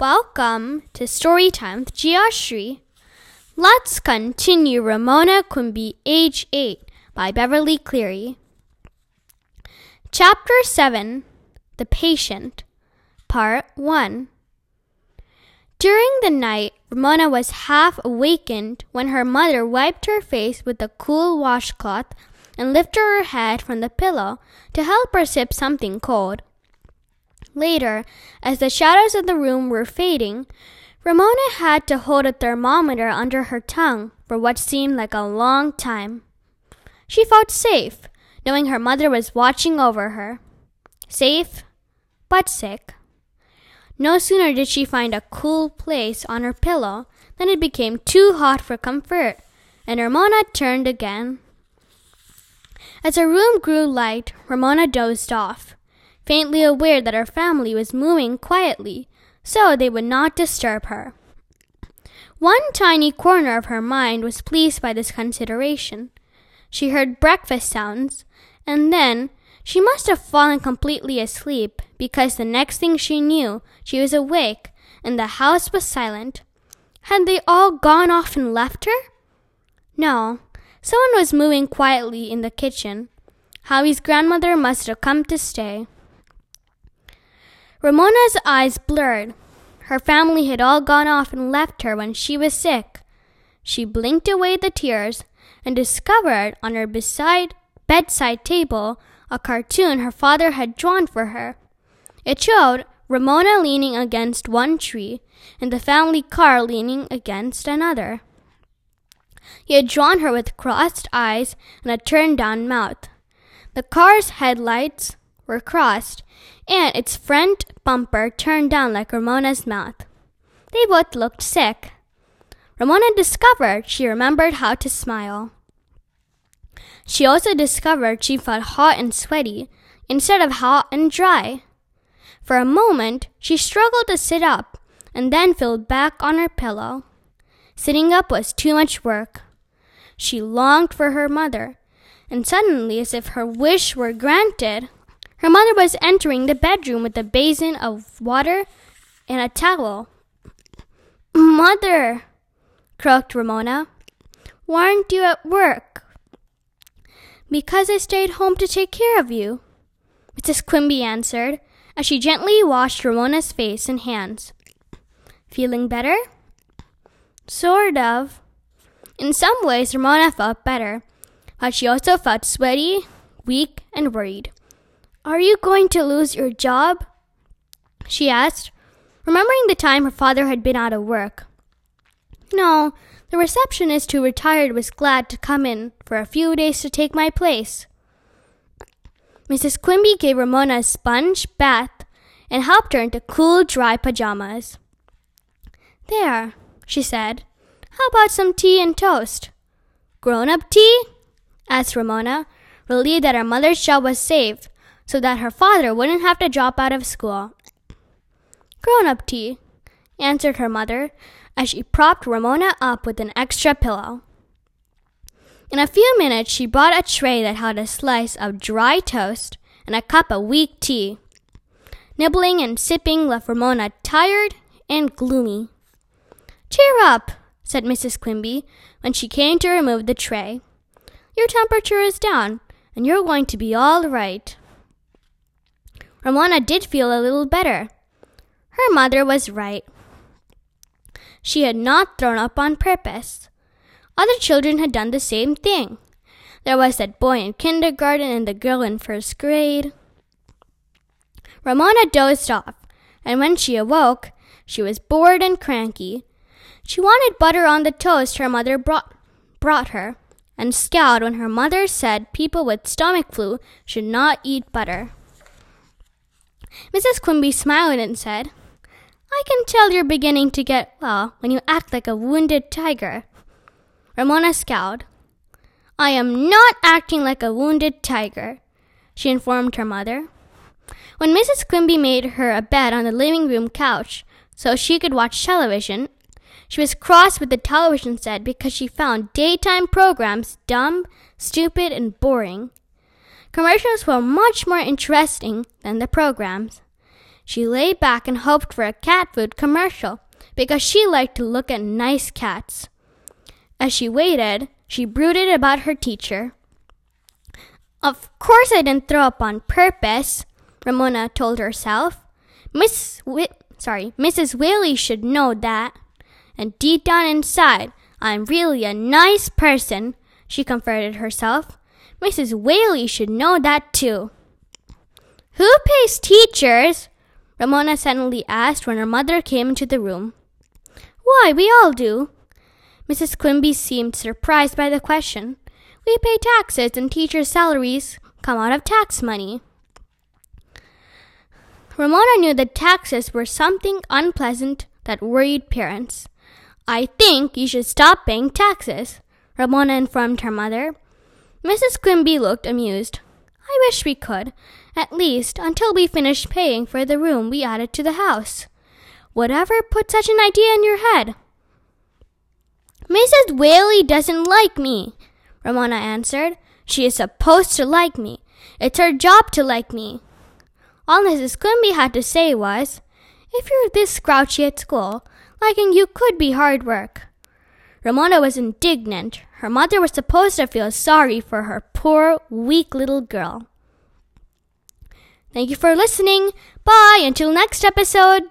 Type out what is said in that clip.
Welcome to Storytime with Jiyashree. Let's continue Ramona Quimby, Age 8, by Beverly Cleary. Chapter 7, The Patient, Part 1. During the night, Ramona was half awakened when her mother wiped her face with a cool washcloth and lifted her head from the pillow to help her sip something cold. Later, as the shadows of the room were fading, Ramona had to hold a thermometer under her tongue for what seemed like a long time. She felt safe, knowing her mother was watching over her. Safe, but sick. No sooner did she find a cool place on her pillow than it became too hot for comfort, and Ramona turned again. As her room grew light, Ramona dozed off, faintly aware that her family was moving quietly, so they would not disturb her. One tiny corner of her mind was pleased by this consideration. She heard breakfast sounds, and then she must have fallen completely asleep because the next thing she knew, she was awake and the house was silent. Had they all gone off and left her? No, someone was moving quietly in the kitchen. Howie's grandmother must have come to stay. Ramona's eyes blurred. Her family had all gone off and left her when she was sick. She blinked away the tears and discovered on her bedside table a cartoon her father had drawn for her. It showed Ramona leaning against one tree and the family car leaning against another. He had drawn her with crossed eyes and a turned-down mouth. The car's headlights were crossed, and its front bumper turned down like Ramona's mouth. They both looked sick. Ramona discovered she remembered how to smile. She also discovered she felt hot and sweaty instead of hot and dry. For a moment, she struggled to sit up and then fell back on her pillow. Sitting up was too much work. She longed for her mother, and suddenly, as if her wish were granted, her mother was entering the bedroom with a basin of water and a towel. "Mother," croaked Ramona, "weren't you at work?" "Because I stayed home to take care of you," Mrs. Quimby answered as she gently washed Ramona's face and hands. "Feeling better?" "Sort of." In some ways, Ramona felt better, but she also felt sweaty, weak, and worried. "Are you going to lose your job?" she asked, remembering the time her father had been out of work. "No, the receptionist who retired was glad to come in for a few days to take my place." Mrs. Quimby gave Ramona a sponge bath and helped her into cool, dry pajamas. "There," she said. "How about some tea and toast?" "Grown-up tea?" asked Ramona, relieved that her mother's job was saved, so that her father wouldn't have to drop out of school. "Grown-up tea," answered her mother, as she propped Ramona up with an extra pillow. In a few minutes, she brought a tray that held a slice of dry toast and a cup of weak tea. Nibbling and sipping left Ramona tired and gloomy. "Cheer up," said Mrs. Quimby, when she came to remove the tray. "Your temperature is down, and you're going to be all right." Ramona did feel a little better. Her mother was right. She had not thrown up on purpose. Other children had done the same thing. There was that boy in kindergarten and the girl in first grade. Ramona dozed off, and when she awoke, she was bored and cranky. She wanted butter on the toast her mother brought her, and scowled when her mother said people with stomach flu should not eat butter. Mrs. Quimby smiled and said, "I can tell you're beginning to get well when you act like a wounded tiger." Ramona scowled. "I am not acting like a wounded tiger," she informed her mother. When Mrs. Quimby made her a bed on the living room couch so she could watch television, she was cross with the television set because she found daytime programs dumb, stupid, and boring. Commercials were much more interesting than the programs. She lay back and hoped for a cat food commercial because she liked to look at nice cats. As she waited, she brooded about her teacher. "Of course I didn't throw up on purpose," Ramona told herself. Mrs. Whaley should know that. And deep down inside, I'm really a nice person, she comforted herself. Mrs. Whaley should know that too. "Who pays teachers?" Ramona suddenly asked when her mother came into the room. "Why, we all do." Mrs. Quimby seemed surprised by the question. "We pay taxes and teachers' salaries come out of tax money." Ramona knew that taxes were something unpleasant that worried parents. "I think you should stop paying taxes," Ramona informed her mother. Mrs. Quimby looked amused. "I wish we could, at least until we finish paying for the room we added to the house. Whatever put such an idea in your head?" "Mrs. Whaley doesn't like me," Ramona answered. "She is supposed to like me. It's her job to like me." All Mrs. Quimby had to say was, "If you're this grouchy at school, liking you could be hard work." Ramona was indignant. Her mother was supposed to feel sorry for her poor, weak little girl. Thank you for listening. Bye. Until next episode.